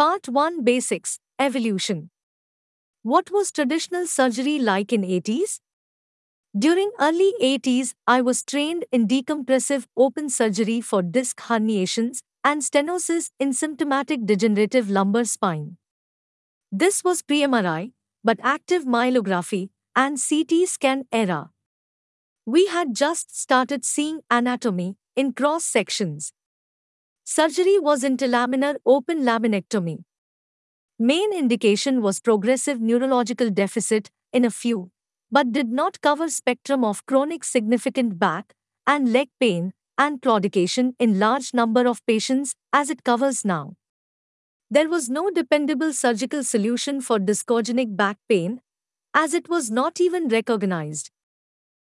Part 1 Basics, Evolution. What was traditional surgery like in 80s? During early 80s, I was trained in decompressive open surgery for disc herniations and stenosis in symptomatic degenerative lumbar spine. This was pre-MRI, but active myelography and CT scan era. We had just started seeing anatomy in cross sections. Surgery was interlaminar open laminectomy. Main indication was progressive neurological deficit in a few, but did not cover spectrum of chronic significant back and leg pain and claudication in large number of patients as it covers now. There was no dependable surgical solution for discogenic back pain, as it was not even recognized.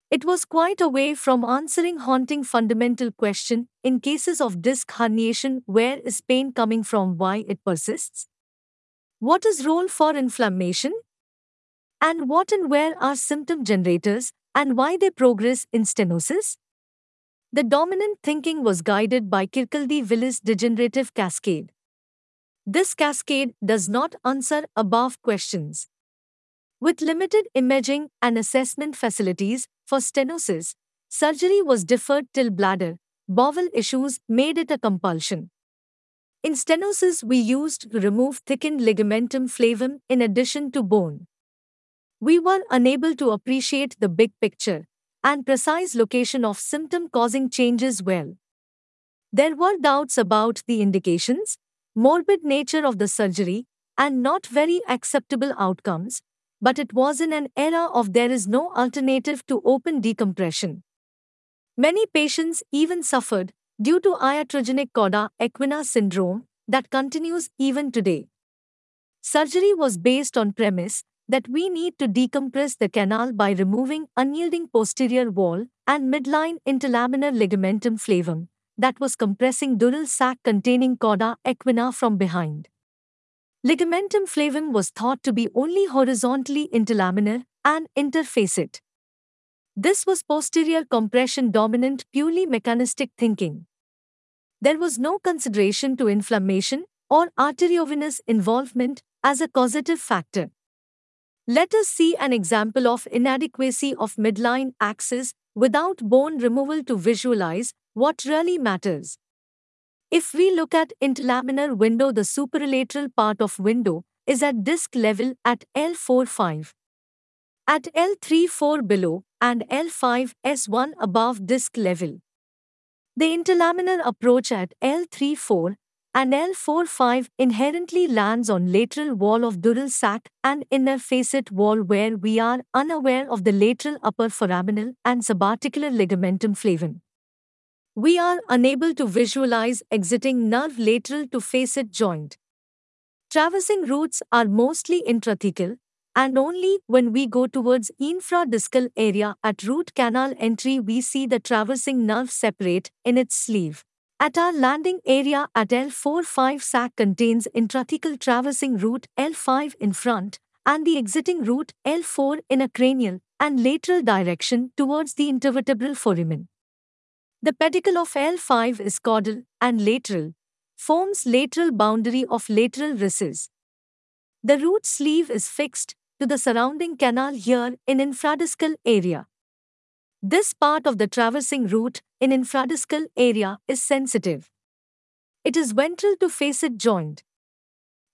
It was quite away from answering haunting fundamental question in cases of disc herniation: where is pain coming from, why it persists, what is role for inflammation, and what and where are symptom generators and why they progress in stenosis. The dominant thinking was guided by Kirkaldy-Willis degenerative cascade. This cascade does not answer above questions. With limited imaging and assessment facilities for stenosis, surgery was deferred till bladder, bowel issues made it a compulsion. In stenosis, we used to remove thickened ligamentum flavum in addition to bone. We were unable to appreciate the big picture and precise location of symptom-causing changes well. There were doubts about the indications, morbid nature of the surgery, and not very acceptable outcomes, but it was in an era of there is no alternative to open decompression. Many patients even suffered due to iatrogenic cauda equina syndrome that continues even today. Surgery was based on premise that we need to decompress the canal by removing unyielding posterior wall and midline interlaminar ligamentum flavum that was compressing dural sac containing cauda equina from behind. Ligamentum flavum was thought to be only horizontally interlaminar and interfacet. This was posterior compression dominant, purely mechanistic thinking. There was no consideration to inflammation or arteriovenous involvement as a causative factor. Let us see an example of inadequacy of midline axis without bone removal to visualize what really matters. If we look at interlaminar window, the superlateral part of window is at disc level at L4-5. At L3-4 below and L5-S1 above disc level. The interlaminar approach at L3-4 and L4-5 inherently lands on lateral wall of dural sac and inner facet wall, where we are unaware of the lateral upper foraminal and subarticular ligamentum flavum. We are unable to visualize exiting nerve lateral to facet joint. Traversing routes are mostly intrathecal, and only when we go towards infradiscal area at root canal entry we see the traversing nerve separate in its sleeve. At our landing area at L4-5, sac contains intrathecal traversing route L5 in front and the exiting route L4 in a cranial and lateral direction towards the intervertebral foramen. The pedicle of L5 is caudal and lateral, forms lateral boundary of lateral recess. The root sleeve is fixed to the surrounding canal here in infradiscal area. This part of the traversing route in infradiscal area is sensitive. It is ventral to facet joint.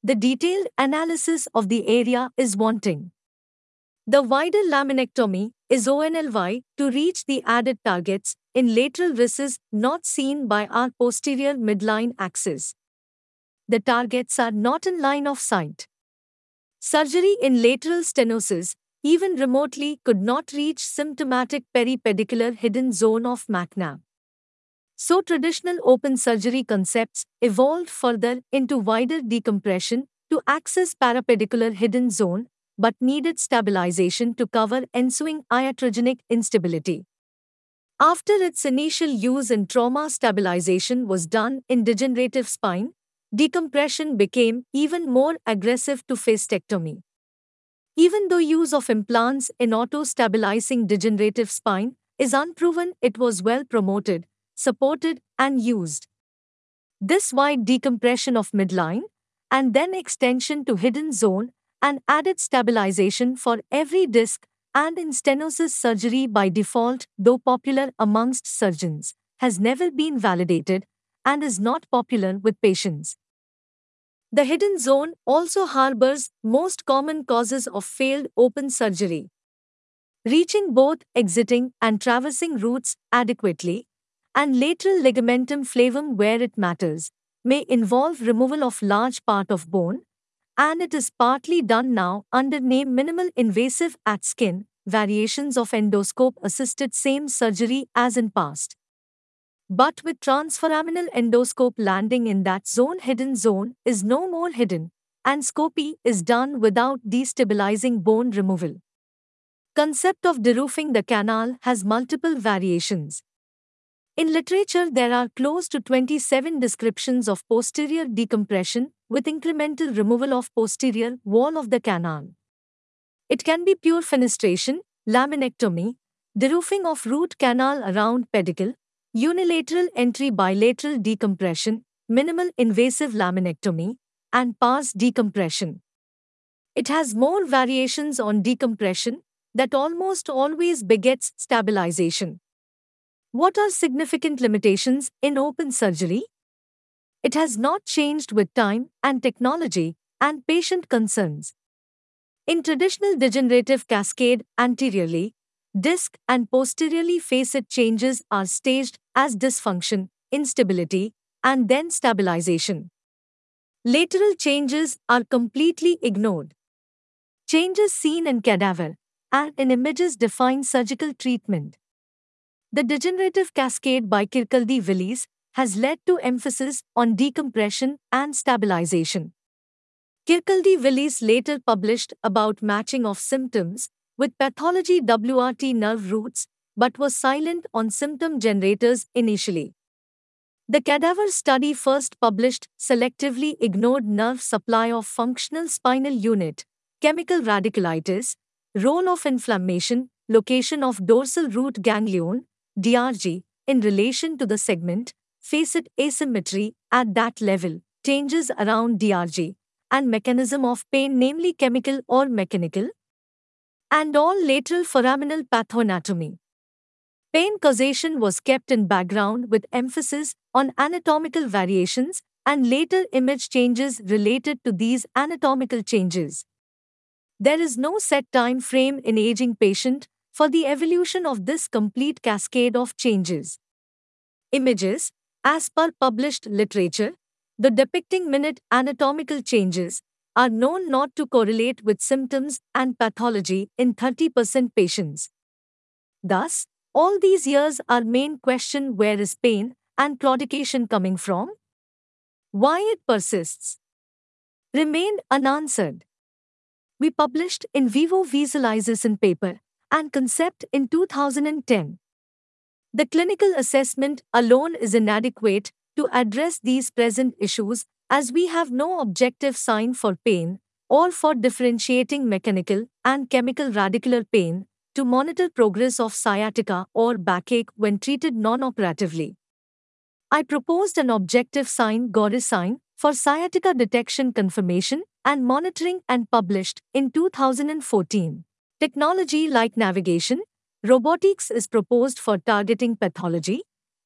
The detailed analysis of the area is wanting. The wider laminectomy is ONLY to reach the added targets in lateral recess not seen by our posterior midline axis. The targets are not in line of sight. Surgery in lateral stenosis, even remotely, could not reach symptomatic peripedicular hidden zone of MacNab. So traditional open surgery concepts evolved further into wider decompression to access parapedicular hidden zone, but needed stabilization to cover ensuing iatrogenic instability. After its initial use in trauma, stabilization was done in degenerative spine. Decompression became even more aggressive to facetectomy. Even though use of implants in auto-stabilizing degenerative spine is unproven, it was well promoted, supported and used. This wide decompression of midline and then extension to hidden zone, and added stabilization for every disc, and in stenosis surgery by default, though popular amongst surgeons, has never been validated and is not popular with patients. The hidden zone also harbors most common causes of failed open surgery. Reaching both exiting and traversing roots adequately, and lateral ligamentum flavum where it matters, may involve removal of large part of bone, and it is partly done now under name minimal invasive at skin, variations of endoscope-assisted same surgery as in past. But with transforaminal endoscope landing in that zone, hidden zone is no more hidden, and scopy is done without destabilizing bone removal. Concept of deroofing the canal has multiple variations. In literature, there are close to 27 descriptions of posterior decompression with incremental removal of posterior wall of the canal. It can be pure fenestration, laminectomy, deroofing of root canal around pedicle, unilateral entry bilateral decompression, minimal invasive laminectomy, and pars decompression. It has more variations on decompression that almost always begets stabilization. What are significant limitations in open surgery? It has not changed with time and technology and patient concerns. In traditional degenerative cascade, anteriorly, disc and posteriorly facet changes are staged as dysfunction, instability, and then stabilization. Lateral changes are completely ignored. Changes seen in cadaver and in images define surgical treatment. The degenerative cascade by Kirkaldy-Willis has led to emphasis on decompression and stabilization. Kirkaldy-Willis later published about matching of symptoms with pathology WRT nerve roots, but was silent on symptom generators initially. The cadaver study first published selectively ignored nerve supply of functional spinal unit, chemical radicalitis, role of inflammation, location of dorsal root ganglion, DRG, in relation to the segment, facet asymmetry at that level, changes around DRG, and mechanism of pain, namely chemical or mechanical, and all lateral foraminal pathoanatomy. Pain causation was kept in background with emphasis on anatomical variations and later image changes related to these anatomical changes. There is no set time frame in aging patient for the evolution of this complete cascade of changes. Images, as per published literature, the depicting minute anatomical changes are known not to correlate with symptoms and pathology in 30% patients. Thus, all these years our main question: where is pain and claudication coming from? Why it persists? Remained unanswered. We published in vivo visualization paper and concept in 2010. The clinical assessment alone is inadequate to address these present issues, as we have no objective sign for pain or for differentiating mechanical and chemical radicular pain to monitor progress of sciatica or backache when treated non-operatively. I proposed an objective sign, GoRIS sign, for sciatica detection, confirmation, and monitoring, and published in 2014. Technology like navigation, robotics is proposed for targeting pathology,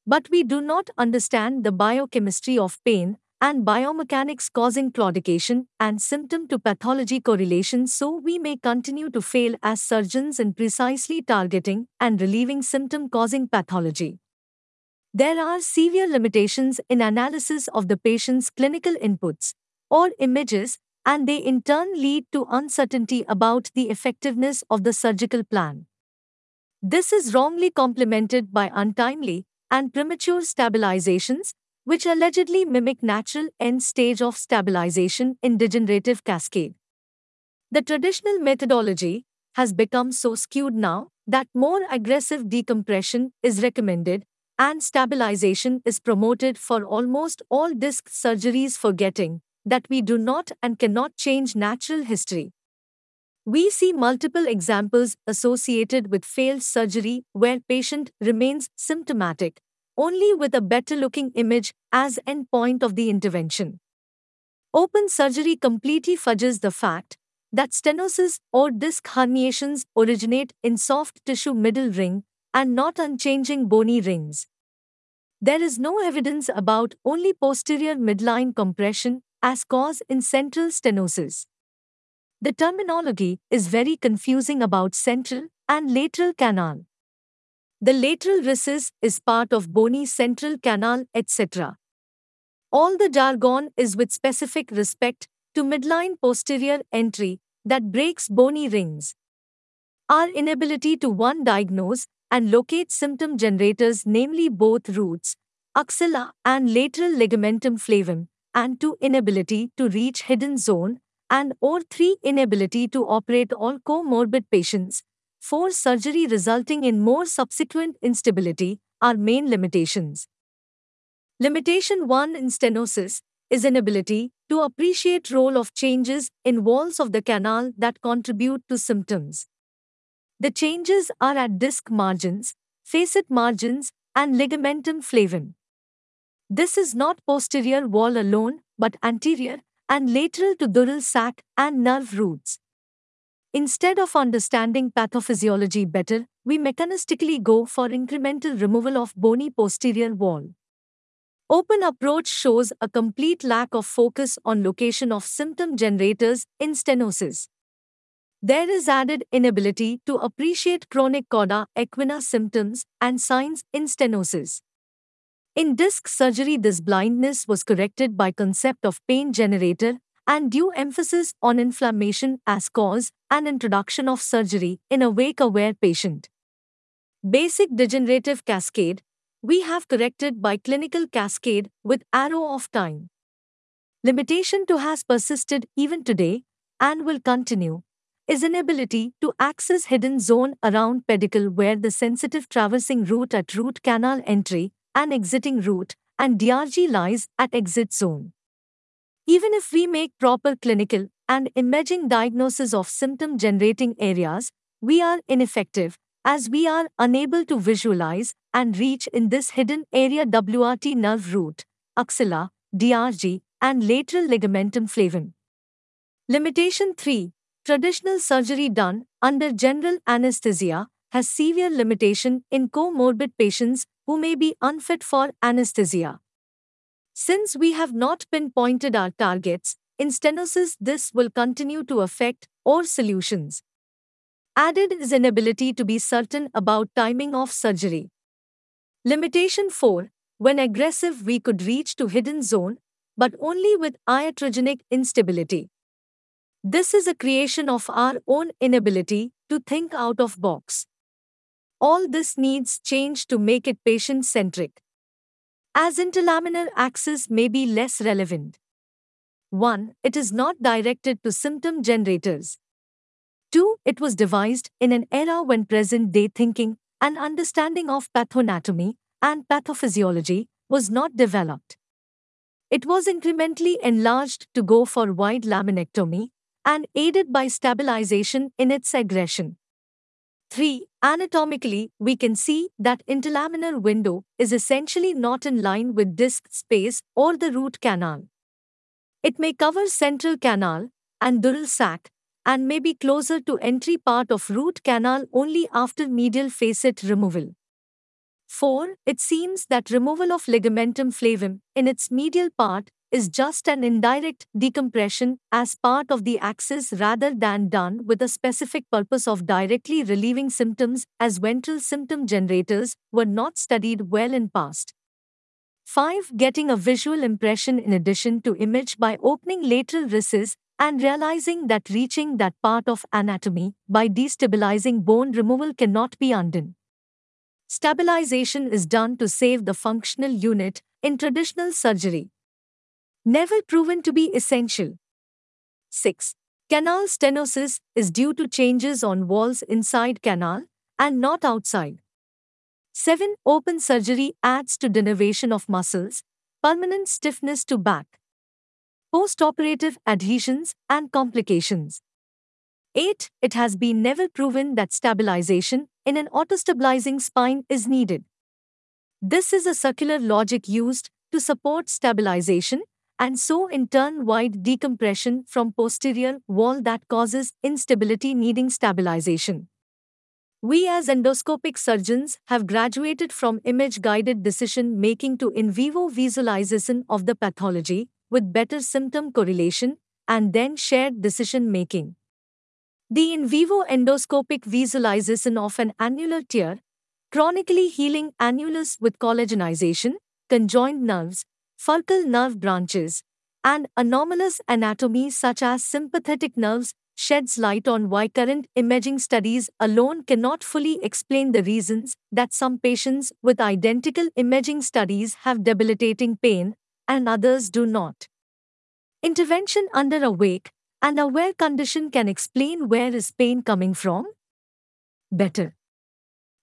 but we do not understand the biochemistry of pain and biomechanics causing claudication and symptom to pathology correlation, so we may continue to fail as surgeons in precisely targeting and relieving symptom causing pathology. There are severe limitations in analysis of the patient's clinical inputs or images, and they in turn lead to uncertainty about the effectiveness of the surgical plan. This is wrongly complemented by untimely and premature stabilizations, which allegedly mimic natural end stage of stabilization in degenerative cascade. The traditional methodology has become so skewed now that more aggressive decompression is recommended and stabilization is promoted for almost all disc surgeries, forgetting that we do not and cannot change natural history. We see multiple examples associated with failed surgery where patient remains symptomatic, only with a better-looking image as endpoint of the intervention. Open surgery completely fudges the fact that stenosis or disc herniations originate in soft tissue middle ring and not unchanging bony rings. There is no evidence about only posterior midline compression as cause in central stenosis. The terminology is very confusing about central and lateral canal. The lateral recess is part of bony central canal, etc. All the jargon is with specific respect to midline posterior entry that breaks bony rings. Our inability to one diagnose and locate symptom generators, namely both roots, axilla and lateral ligamentum flavum, and 2, inability to reach hidden zone, and or 3, inability to operate all comorbid patients, 4, surgery resulting in more subsequent instability, are main limitations. Limitation 1 in stenosis is inability to appreciate role of changes in walls of the canal that contribute to symptoms. The changes are at disc margins, facet margins, and ligamentum flavum. This is not posterior wall alone, but anterior and lateral to dural sac and nerve roots. Instead of understanding pathophysiology better, we mechanistically go for incremental removal of bony posterior wall. Open approach shows a complete lack of focus on location of symptom generators in stenosis. There is added inability to appreciate chronic cauda equina symptoms and signs in stenosis. In disc surgery, this blindness was corrected by concept of pain generator and due emphasis on inflammation as cause and introduction of surgery in a wake-aware patient. Basic degenerative cascade, we have corrected by clinical cascade with arrow of time. Limitation 2 has persisted even today and will continue, is inability to access hidden zone around pedicle where the sensitive traversing root at root canal entry and exiting root and DRG lies at exit zone. Even if we make proper clinical and imaging diagnosis of symptom generating areas, we are ineffective as we are unable to visualize and reach in this hidden area WRT nerve root, axilla, DRG, and lateral ligamentum flavum. Limitation 3. Traditional surgery done under general anesthesia has severe limitation in comorbid patients who may be unfit for anesthesia. Since we have not pinpointed our targets, in stenosis this will continue to affect our solutions. Added is inability to be certain about timing of surgery. Limitation 4, when aggressive we could reach to hidden zone, but only with iatrogenic instability. This is a creation of our own inability to think out of box. All this needs change to make it patient-centric. As interlaminar axis may be less relevant. 1. It is not directed to symptom generators. 2. It was devised in an era when present-day thinking and understanding of pathoanatomy and pathophysiology was not developed. It was incrementally enlarged to go for wide laminectomy and aided by stabilization in its aggression. 3. Anatomically, we can see that interlaminar window is essentially not in line with disc space or the root canal. It may cover central canal and dural sac and may be closer to entry part of root canal only after medial facet removal. 4. It seems that removal of ligamentum flavum in its medial part is just an indirect decompression as part of the axis rather than done with a specific purpose of directly relieving symptoms, as ventral symptom generators were not studied well in past. 5. Getting a visual impression in addition to image by opening lateral recess and realizing that reaching that part of anatomy by destabilizing bone removal cannot be undone. Stabilization is done to save the functional unit in traditional surgery. Never proven to be essential. 6. Canal stenosis is due to changes on walls inside canal and not outside. 7. Open surgery adds to denervation of muscles, permanent stiffness to back, post-operative adhesions and complications. 8. It has been never proven that stabilization in an autostabilizing spine is needed. This is a circular logic used to support stabilization and so in turn wide decompression from posterior wall that causes instability needing stabilization. We as endoscopic surgeons have graduated from image-guided decision-making to in vivo visualization of the pathology, with better symptom correlation, and then shared decision-making. The in vivo endoscopic visualization of an annular tear, chronically healing annulus with collagenization, conjoined nerves, focal nerve branches, and anomalous anatomy such as sympathetic nerves sheds light on why current imaging studies alone cannot fully explain the reasons that some patients with identical imaging studies have debilitating pain and others do not. Intervention under awake and aware condition can explain where is pain coming from? Better.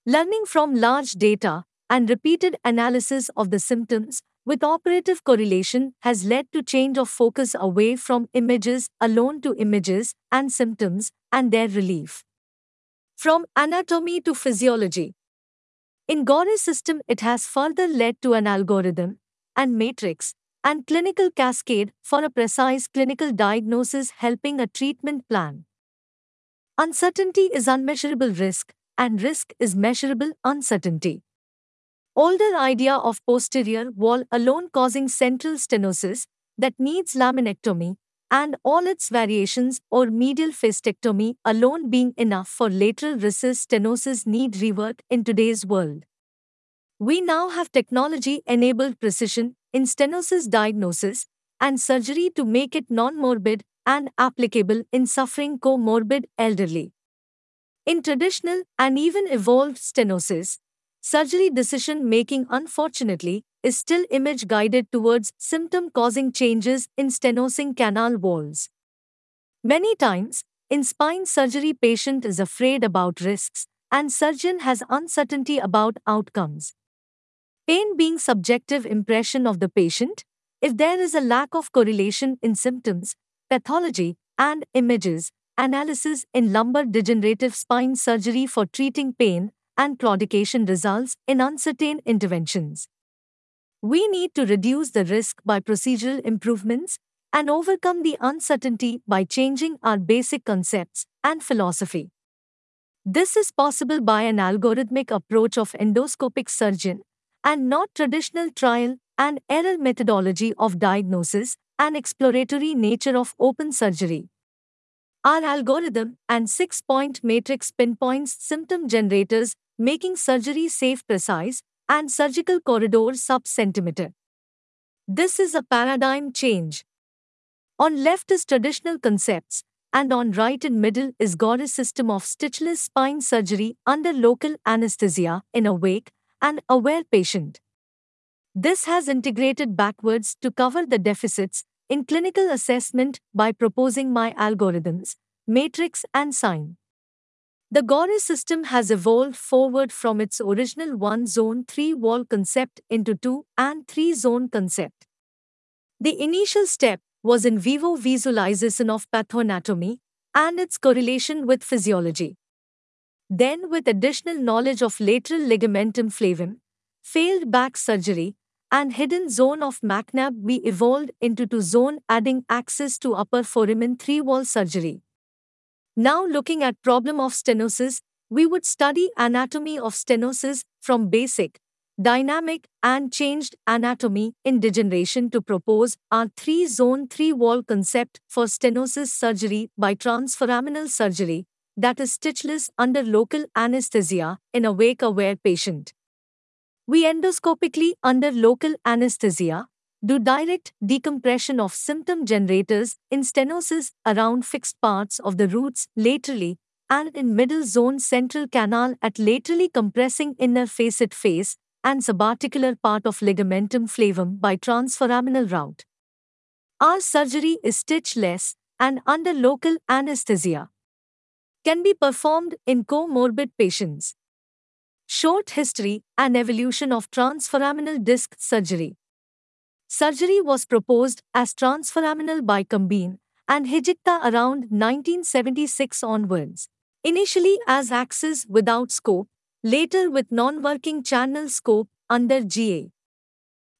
Learning from large data and repeated analysis of the symptoms with operative correlation has led to change of focus away from images alone to images and symptoms and their relief. From anatomy to physiology. In GoRIS system it has further led to an algorithm and matrix and clinical cascade for a precise clinical diagnosis helping a treatment plan. Uncertainty is unmeasurable risk and risk is measurable uncertainty. Older idea of posterior wall alone causing central stenosis that needs laminectomy and all its variations or medial facectomy alone being enough for lateral recess stenosis need rework in today's world. We now have technology-enabled precision in stenosis diagnosis and surgery to make it non-morbid and applicable in suffering comorbid elderly. In traditional and even evolved stenosis, surgery decision-making unfortunately is still image-guided towards symptom-causing changes in stenosing canal walls. Many times, in spine surgery patient is afraid about risks and surgeon has uncertainty about outcomes. Pain being subjective impression of the patient, if there is a lack of correlation in symptoms, pathology, and images, analysis in lumbar degenerative spine surgery for treating pain, and claudication results in uncertain interventions. We need to reduce the risk by procedural improvements and overcome the uncertainty by changing our basic concepts and philosophy. This is possible by an algorithmic approach of endoscopic surgeon and not traditional trial and error methodology of diagnosis and exploratory nature of open surgery. Our algorithm and 6-point matrix pinpoints symptom generators making surgery safe precise and surgical corridor sub-centimeter. This is a paradigm change. On left is traditional concepts and on right and middle is GoRIS system of stitchless spine surgery under local anesthesia in awake and aware patient. This has integrated backwards to cover the deficits in clinical assessment by proposing my algorithms, matrix and sign. The GoRIS system has evolved forward from its original 1-zone 3-wall concept into 2- and 3-zone concept. The initial step was in vivo visualization of pathoanatomy and its correlation with physiology. Then with additional knowledge of lateral ligamentum flavum, failed back surgery, and hidden zone of MacNab we evolved into 2-zone adding access to upper foramen 3-wall surgery. Now looking at problem of stenosis, we would study anatomy of stenosis from basic, dynamic and changed anatomy in degeneration to propose our 3-zone 3-wall concept for stenosis surgery by transforaminal surgery, that is stitchless under local anesthesia in awake aware patient. We endoscopically under local anesthesia do direct decompression of symptom generators in stenosis around fixed parts of the roots laterally and in middle zone central canal at laterally compressing inner facet face and subarticular part of ligamentum flavum by transforaminal route. Our surgery is stitchless and under local anesthesia. Can be performed in comorbid patients. Short history and evolution of transforaminal disc surgery. Surgery was proposed as transforaminal by Kambin and Hijikata around 1976 onwards. Initially as axis without scope, later with non-working channel scope under GA.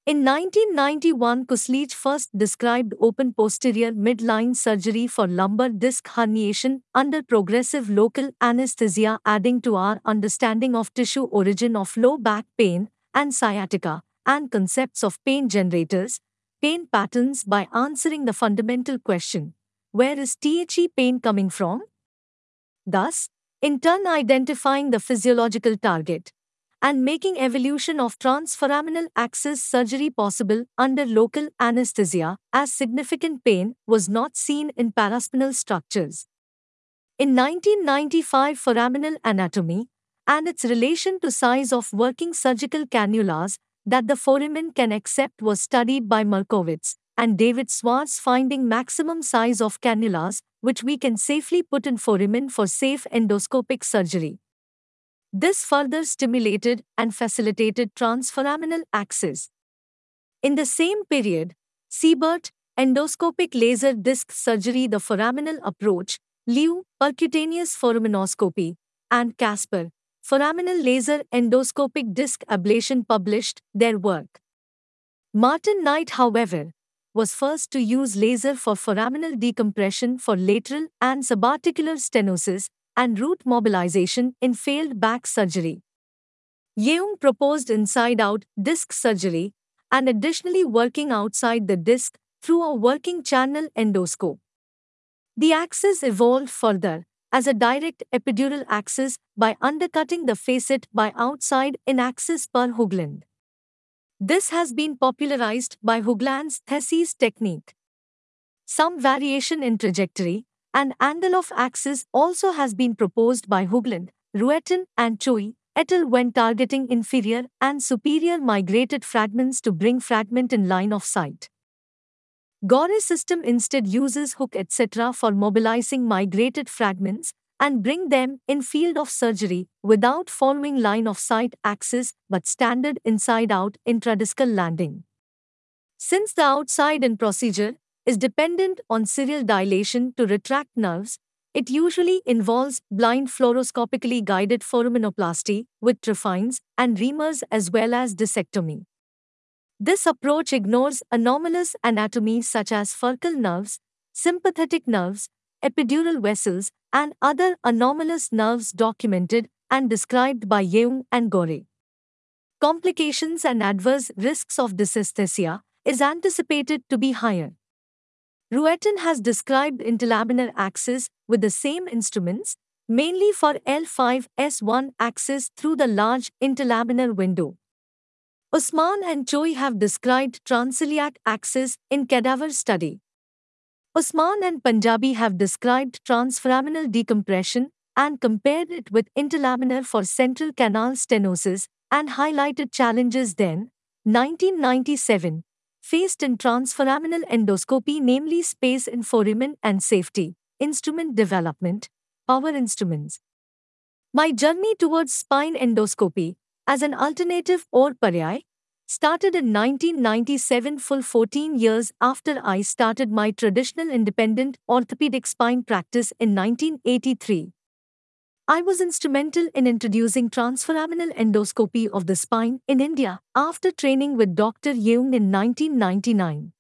In 1991, Kuslich first described open posterior midline surgery for lumbar disc herniation under progressive local anesthesia, adding to our understanding of tissue origin of low back pain and sciatica, and concepts of pain generators, pain patterns by answering the fundamental question, where is THE pain coming from? Thus, in turn identifying the physiological target and making evolution of transforaminal axis surgery possible under local anesthesia, as significant pain was not seen in paraspinal structures. In 1995, foraminal anatomy and its relation to size of working surgical cannulas that the foramen can accept was studied by Markowitz and David Swartz, finding maximum size of cannulas which we can safely put in foramen for safe endoscopic surgery. This further stimulated and facilitated transforaminal axis. In the same period, Siebert, endoscopic laser disc surgery, the foraminal approach, Liu, percutaneous foraminoscopy, and Casper, foraminal laser endoscopic disc ablation, published their work. Martin Knight, however, was first to use laser for foraminal decompression for lateral and subarticular stenosis and root mobilization in failed back surgery. Yeung proposed inside-out disc surgery and additionally working outside the disc through a working channel endoscope. The axis evolved further as a direct epidural axis by undercutting the facet by outside in axis per Hoogland. This has been popularized by Hoogland's thesis technique. Some variation in trajectory and angle of axis also has been proposed by Hoogland, Ruetten, and Choi et al. When targeting inferior and superior migrated fragments to bring fragment in line of sight. GoRIS system instead uses hook etc. for mobilizing migrated fragments and bring them in field of surgery without following line of sight axis, but standard inside-out intradiscal landing. Since the outside-in procedure is dependent on serial dilation to retract nerves, it usually involves blind fluoroscopically guided foraminoplasty with trephines and reamers as well as discectomy. This approach ignores anomalous anatomy such as furcal nerves, sympathetic nerves, epidural vessels, and other anomalous nerves documented and described by Yeung and Gauri. Complications and adverse risks of dysesthesia is anticipated to be higher. Ruetten has described interlaminar axis with the same instruments, mainly for L5-S1 axis through the large interlaminar window. Usman and Choi have described transiliac axis in cadaver study. Usman and Punjabi have described transforaminal decompression and compared it with interlaminar for central canal stenosis and highlighted challenges then, 1997. Faced in transforaminal endoscopy, namely space in foramen and safety, instrument development, power instruments. My journey towards spine endoscopy as an alternative or paryai started in 1997, full 14 years after I started my traditional independent orthopedic spine practice in 1983. I was instrumental in introducing transforaminal endoscopy of the spine in India after training with Dr. Yeung in 1999.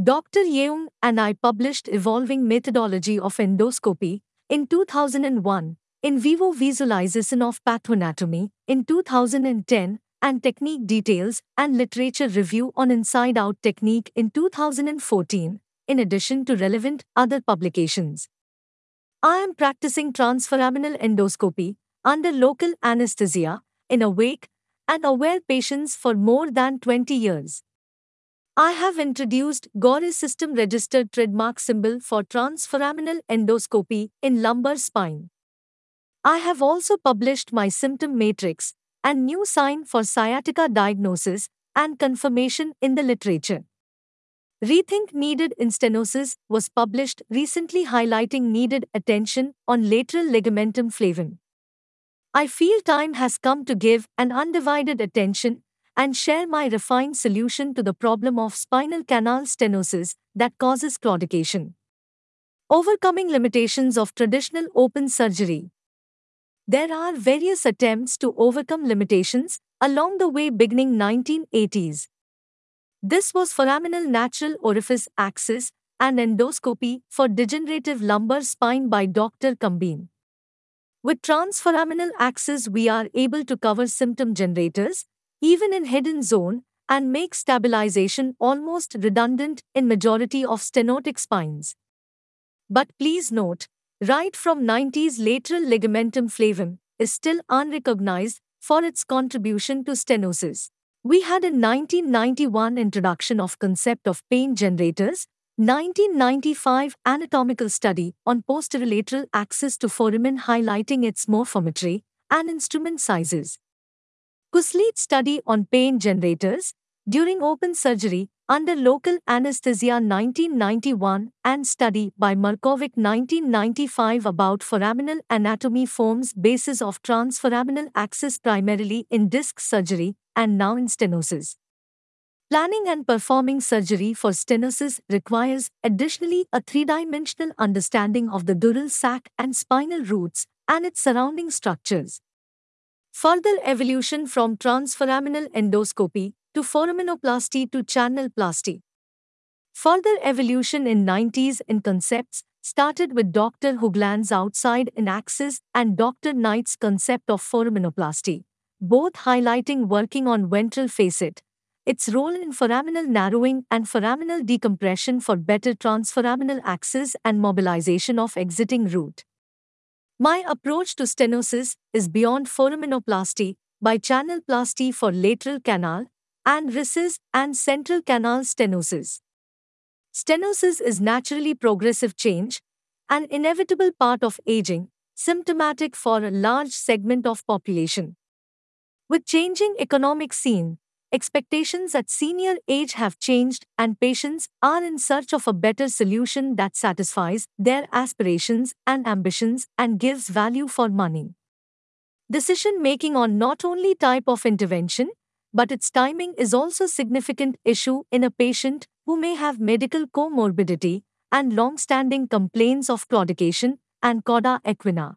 Dr. Yeung and I published Evolving Methodology of Endoscopy in 2001, In Vivo Visualization of Pathoanatomy in 2010, and Technique Details and Literature Review on Inside-Out Technique in 2014, in addition to relevant other publications. I am practicing transforaminal endoscopy under local anesthesia in awake and aware patients for more than 20 years. I have introduced GoRIS system registered trademark symbol for transforaminal endoscopy in lumbar spine. I have also published my symptom matrix and new sign for sciatica diagnosis and confirmation in the literature. Rethink Needed in Stenosis was published recently, highlighting needed attention on lateral ligamentum flavum. I feel time has come to give an undivided attention and share my refined solution to the problem of spinal canal stenosis that causes claudication. Overcoming limitations of traditional open surgery. There are various attempts to overcome limitations along the way beginning 1980s. This was foraminal natural orifice axis and endoscopy for degenerative lumbar spine by Dr. Kambin. With transforaminal axis we are able to cover symptom generators, even in hidden zone, and make stabilization almost redundant in majority of stenotic spines. But please note, right from 90s lateral ligamentum flavum is still unrecognized for its contribution to stenosis. We had in 1991 introduction of concept of pain generators, 1995 anatomical study on posterolateral axis to foramen highlighting its morphometry and instrument sizes. Kuslich study on pain generators during open surgery under local anesthesia 1991 and study by Markowitz 1995 about foraminal anatomy forms basis of transforaminal axis primarily in disc surgery and now in stenosis. Planning and performing surgery for stenosis requires additionally a three-dimensional understanding of the dural sac and spinal roots and its surrounding structures. Further evolution from transforaminal endoscopy to foraminoplasty to channelplasty. Further evolution in 90s in concepts started with Dr. Hoogland's outside in axis and Dr. Knight's concept of foraminoplasty, both highlighting working on ventral facet, its role in foraminal narrowing and foraminal decompression for better transforaminal axis and mobilization of exiting root. My approach to stenosis is beyond foraminoplasty by channelplasty for lateral canal and recess and central canal stenosis. Stenosis is naturally progressive change, an inevitable part of aging, symptomatic for a large segment of population. With changing economic scene, expectations at senior age have changed and patients are in search of a better solution that satisfies their aspirations and ambitions and gives value for money. Decision-making on not only type of intervention, but its timing is also a significant issue in a patient who may have medical comorbidity and long-standing complaints of claudication and cauda equina.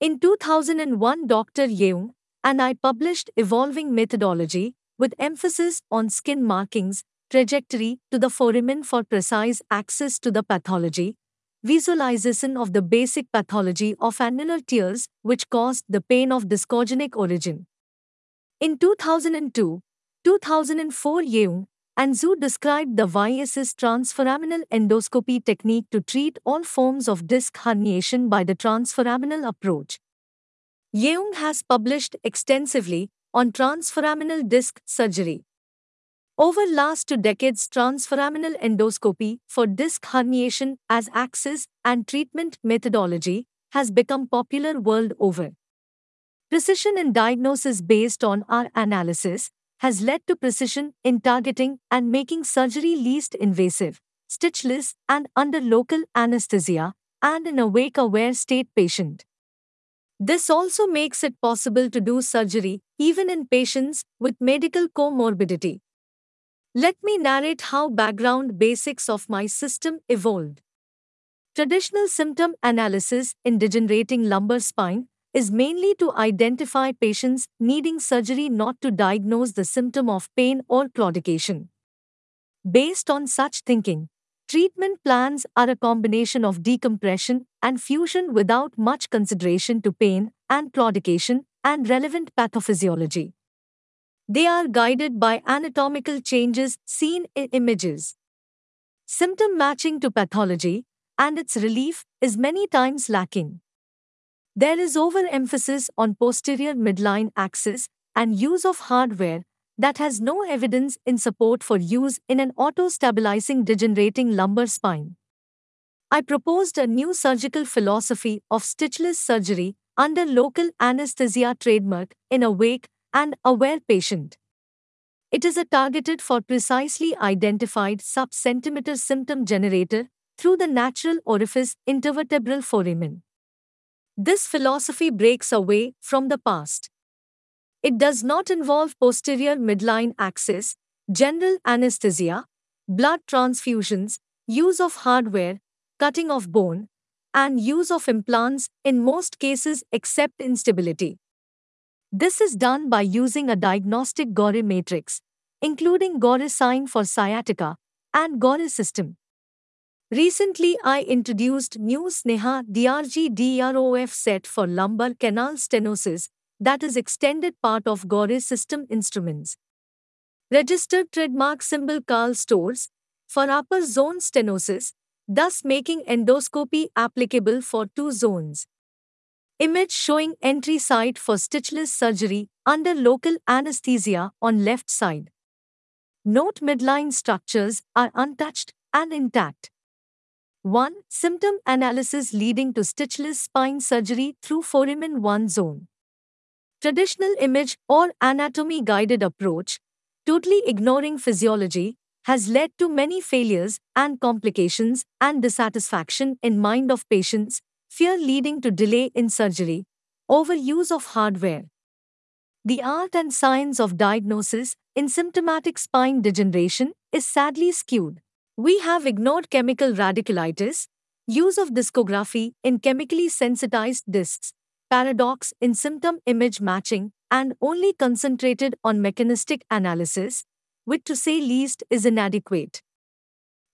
In 2001, Dr. Yeung and I published Evolving Methodology with emphasis on skin markings, trajectory to the foramen for precise access to the pathology, visualization of the basic pathology of annular tears which caused the pain of discogenic origin. In 2002, 2004 Yeung and Zhu described the YSS transforaminal endoscopy technique to treat all forms of disc herniation by the transforaminal approach. Yeung has published extensively on transforaminal disc surgery. Over last 2 decades, transforaminal endoscopy for disc herniation as axis and treatment methodology has become popular world over. Precision in diagnosis based on our analysis has led to precision in targeting and making surgery least invasive, stitchless and under local anesthesia and in a wake-aware state patient. This also makes it possible to do surgery even in patients with medical comorbidity. Let me narrate how background basics of my system evolved. Traditional symptom analysis in degenerating lumbar spine is mainly to identify patients needing surgery, not to diagnose the symptom of pain or claudication. Based on such thinking, treatment plans are a combination of decompression and fusion without much consideration to pain and claudication and relevant pathophysiology. They are guided by anatomical changes seen in images. Symptom matching to pathology and its relief is many times lacking. There is overemphasis on posterior midline axis and use of hardware that has no evidence in support for use in an auto-stabilizing degenerating lumbar spine. I proposed a new surgical philosophy of stitchless surgery under local anesthesia trademark in a wake and aware patient. It is targeted for precisely identified sub-centimeter symptom generator through the natural orifice intervertebral foramen. This philosophy breaks away from the past. It does not involve posterior midline axis, general anesthesia, blood transfusions, use of hardware, cutting of bone, and use of implants in most cases except instability. This is done by using a diagnostic GoRIS matrix, including GoreSign for sciatica and GoRIS system. Recently, I introduced new Sneha DRG-DROF set for lumbar canal stenosis that is extended part of GoRIS system instruments. Registered trademark symbol Carl stores for upper zone stenosis, thus making endoscopy applicable for two zones. Image showing entry site for stitchless surgery under local anesthesia on left side. Note midline structures are untouched and intact. 1. Symptom analysis leading to stitchless spine surgery through foramen 1 zone. Traditional image or anatomy-guided approach, totally ignoring physiology, has led to many failures and complications and dissatisfaction in mind of patients, fear leading to delay in surgery, overuse of hardware. The art and science of diagnosis in symptomatic spine degeneration is sadly skewed. We have ignored chemical radicalitis, use of discography in chemically sensitized discs, paradox in symptom image matching, and only concentrated on mechanistic analysis, which to say least is inadequate.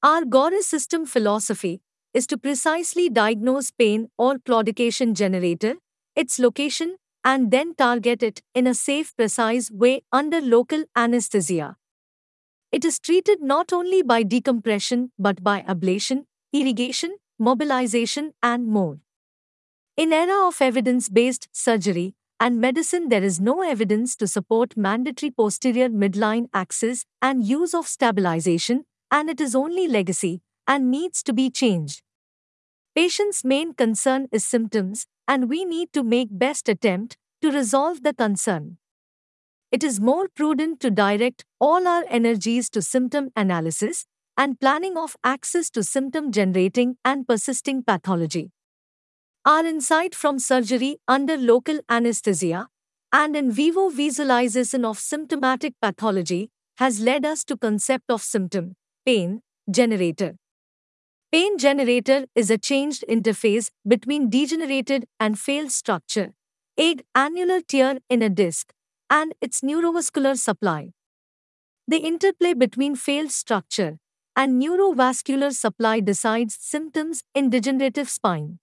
Our GoRIS system philosophy is to precisely diagnose pain or claudication generator, its location, and then target it in a safe, precise way under local anesthesia. It is treated not only by decompression but by ablation, irrigation, mobilization, and more. In era of evidence-based surgery and medicine, there is no evidence to support mandatory posterior midline axis and use of stabilization, and it is only legacy and needs to be changed. Patients' main concern is symptoms, and we need to make best attempt to resolve the concern. It is more prudent to direct all our energies to symptom analysis and planning of access to symptom-generating and persisting pathology. Our insight from surgery under local anesthesia and in vivo visualization of symptomatic pathology has led us to concept of symptom, pain, generator. Pain generator is a changed interface between degenerated and failed structure, an annular tear in a disc, and its neurovascular supply. The interplay between failed structure and neurovascular supply decides symptoms in degenerative spine.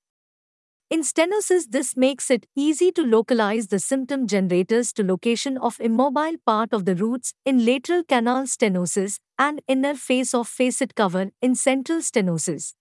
In stenosis, this makes it easy to localize the symptom generators to location of immobile part of the roots in lateral canal stenosis and inner face of facet cover in central stenosis.